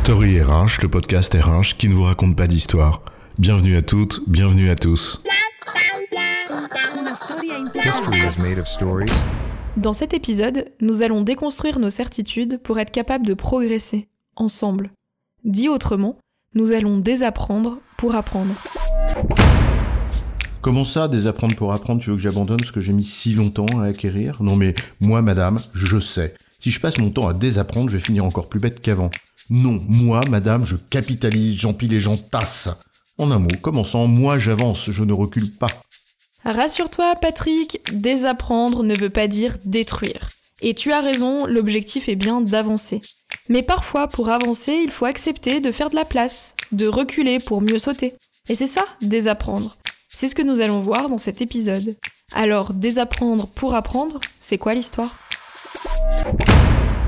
Story et Rinche, le podcast et Rinche qui ne vous raconte pas d'histoire. Bienvenue à toutes, bienvenue à tous. Dans cet épisode, nous allons déconstruire nos certitudes pour être capables de progresser, ensemble. Dit autrement, nous allons désapprendre pour apprendre. Comment ça, désapprendre pour apprendre? Tu veux que j'abandonne ce que j'ai mis si longtemps à acquérir? Non mais, moi madame, je sais. Si je passe mon temps à désapprendre, je vais finir encore plus bête qu'avant. Non, moi madame, je capitalise, j'empile et j'en passe. En un mot, commençant, moi j'avance, je ne recule pas. Rassure-toi Patrick, désapprendre ne veut pas dire détruire. Et tu as raison, l'objectif est bien d'avancer. Mais parfois, pour avancer, il faut accepter de faire de la place, de reculer pour mieux sauter. Et c'est ça, désapprendre. C'est ce que nous allons voir dans cet épisode. Alors, désapprendre pour apprendre, c'est quoi l'histoire ?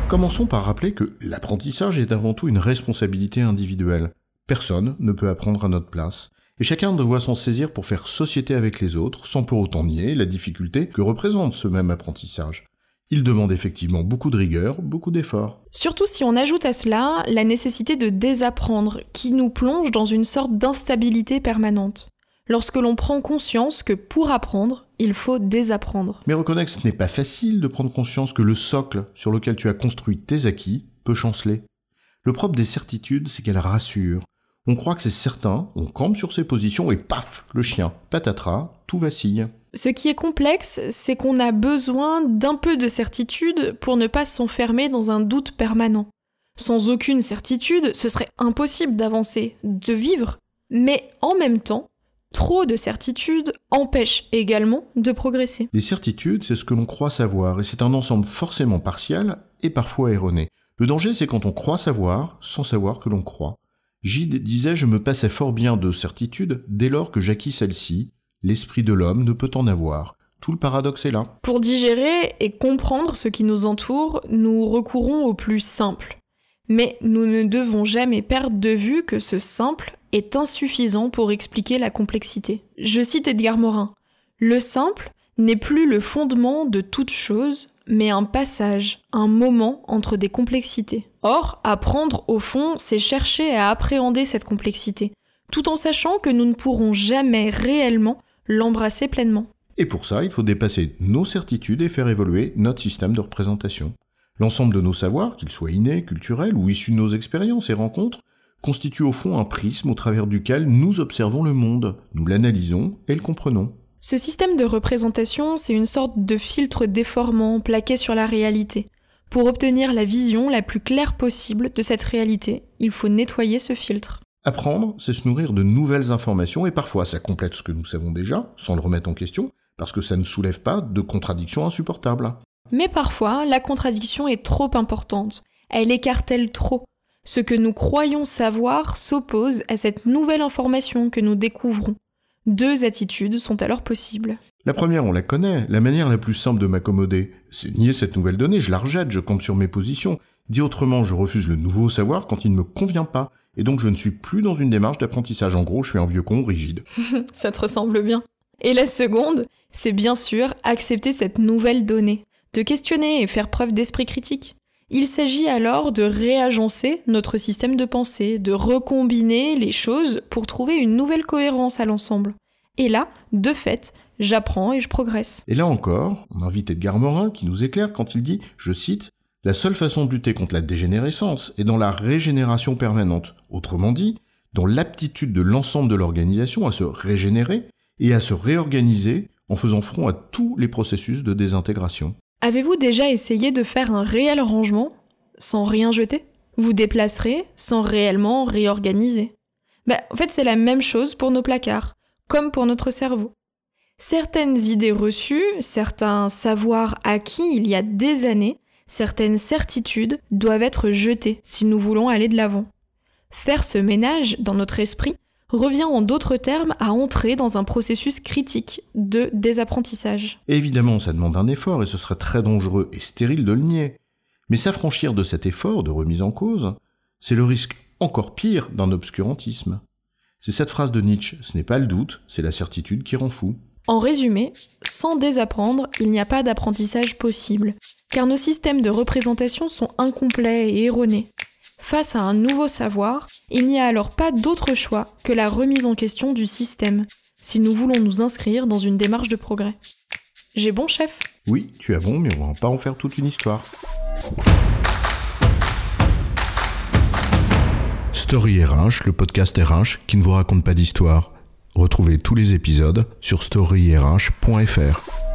Commençons par rappeler que l'apprentissage est avant tout une responsabilité individuelle. Personne ne peut apprendre à notre place. Et chacun doit s'en saisir pour faire société avec les autres, sans pour autant nier la difficulté que représente ce même apprentissage. Il demande effectivement beaucoup de rigueur, beaucoup d'efforts. Surtout si on ajoute à cela la nécessité de désapprendre, qui nous plonge dans une sorte d'instabilité permanente. Lorsque l'on prend conscience que pour apprendre, il faut désapprendre. Mais reconnais que ce n'est pas facile de prendre conscience que le socle sur lequel tu as construit tes acquis peut chanceler. Le propre des certitudes, c'est qu'elles rassurent. On croit que c'est certain, on campe sur ses positions et paf, le chien, patatras, tout vacille. Ce qui est complexe, c'est qu'on a besoin d'un peu de certitude pour ne pas s'enfermer dans un doute permanent. Sans aucune certitude, ce serait impossible d'avancer, de vivre. Mais en même temps, trop de certitudes empêche également de progresser. Les certitudes, c'est ce que l'on croit savoir, et c'est un ensemble forcément partiel et parfois erroné. Le danger, c'est quand on croit savoir, sans savoir que l'on croit. Gide disait « Je me passais fort bien de certitudes dès lors que j'acquis celle-ci. L'esprit de l'homme ne peut en avoir. » Tout le paradoxe est là. Pour digérer et comprendre ce qui nous entoure, nous recourons au plus simple. Mais nous ne devons jamais perdre de vue que ce simple est insuffisant pour expliquer la complexité. Je cite Edgar Morin. « Le simple n'est plus le fondement de toute chose, mais un passage, un moment entre des complexités. » Or, apprendre, au fond, c'est chercher à appréhender cette complexité, tout en sachant que nous ne pourrons jamais réellement l'embrasser pleinement. Et pour ça, il faut dépasser nos certitudes et faire évoluer notre système de représentation. L'ensemble de nos savoirs, qu'ils soient innés, culturels ou issus de nos expériences et rencontres, constitue au fond un prisme au travers duquel nous observons le monde, nous l'analysons et le comprenons. Ce système de représentation, c'est une sorte de filtre déformant plaqué sur la réalité. Pour obtenir la vision la plus claire possible de cette réalité, il faut nettoyer ce filtre. Apprendre, c'est se nourrir de nouvelles informations et parfois ça complète ce que nous savons déjà, sans le remettre en question, parce que ça ne soulève pas de contradictions insupportables. Mais parfois, la contradiction est trop importante, elle écartèle trop. Ce que nous croyons savoir s'oppose à cette nouvelle information que nous découvrons. Deux attitudes sont alors possibles. La première, on la connaît, la manière la plus simple de m'accommoder. C'est nier cette nouvelle donnée, je la rejette, je campe sur mes positions. Dit autrement, je refuse le nouveau savoir quand il ne me convient pas. Et donc je ne suis plus dans une démarche d'apprentissage. En gros, je suis un vieux con rigide. Ça te ressemble bien. Et la seconde, c'est bien sûr accepter cette nouvelle donnée. Te questionner et faire preuve d'esprit critique. Il s'agit alors de réagencer notre système de pensée, de recombiner les choses pour trouver une nouvelle cohérence à l'ensemble. Et là, de fait, j'apprends et je progresse. Et là encore, on invite Edgar Morin qui nous éclaire quand il dit, je cite, « La seule façon de lutter contre la dégénérescence est dans la régénération permanente. Autrement dit, dans l'aptitude de l'ensemble de l'organisation à se régénérer et à se réorganiser en faisant front à tous les processus de désintégration. » Avez-vous déjà essayé de faire un réel rangement sans rien jeter? Vous déplacerez sans réellement réorganiser. En fait, c'est la même chose pour nos placards, comme pour notre cerveau. Certaines idées reçues, certains savoirs acquis il y a des années, certaines certitudes doivent être jetées si nous voulons aller de l'avant. Faire ce ménage dans notre esprit revient en d'autres termes à entrer dans un processus critique de désapprentissage. Évidemment, ça demande un effort et ce serait très dangereux et stérile de le nier. Mais s'affranchir de cet effort de remise en cause, c'est le risque encore pire d'un obscurantisme. C'est cette phrase de Nietzsche, ce n'est pas le doute, c'est la certitude qui rend fou. En résumé, sans désapprendre, il n'y a pas d'apprentissage possible, car nos systèmes de représentation sont incomplets et erronés. Face à un nouveau savoir, il n'y a alors pas d'autre choix que la remise en question du système, si nous voulons nous inscrire dans une démarche de progrès. J'ai bon, chef ? Oui, tu as bon, mais on va pas en faire toute une histoire. Story et Rinche, le podcast et Rinche qui ne vous raconte pas d'histoire. Retrouvez tous les épisodes sur storyrh.fr.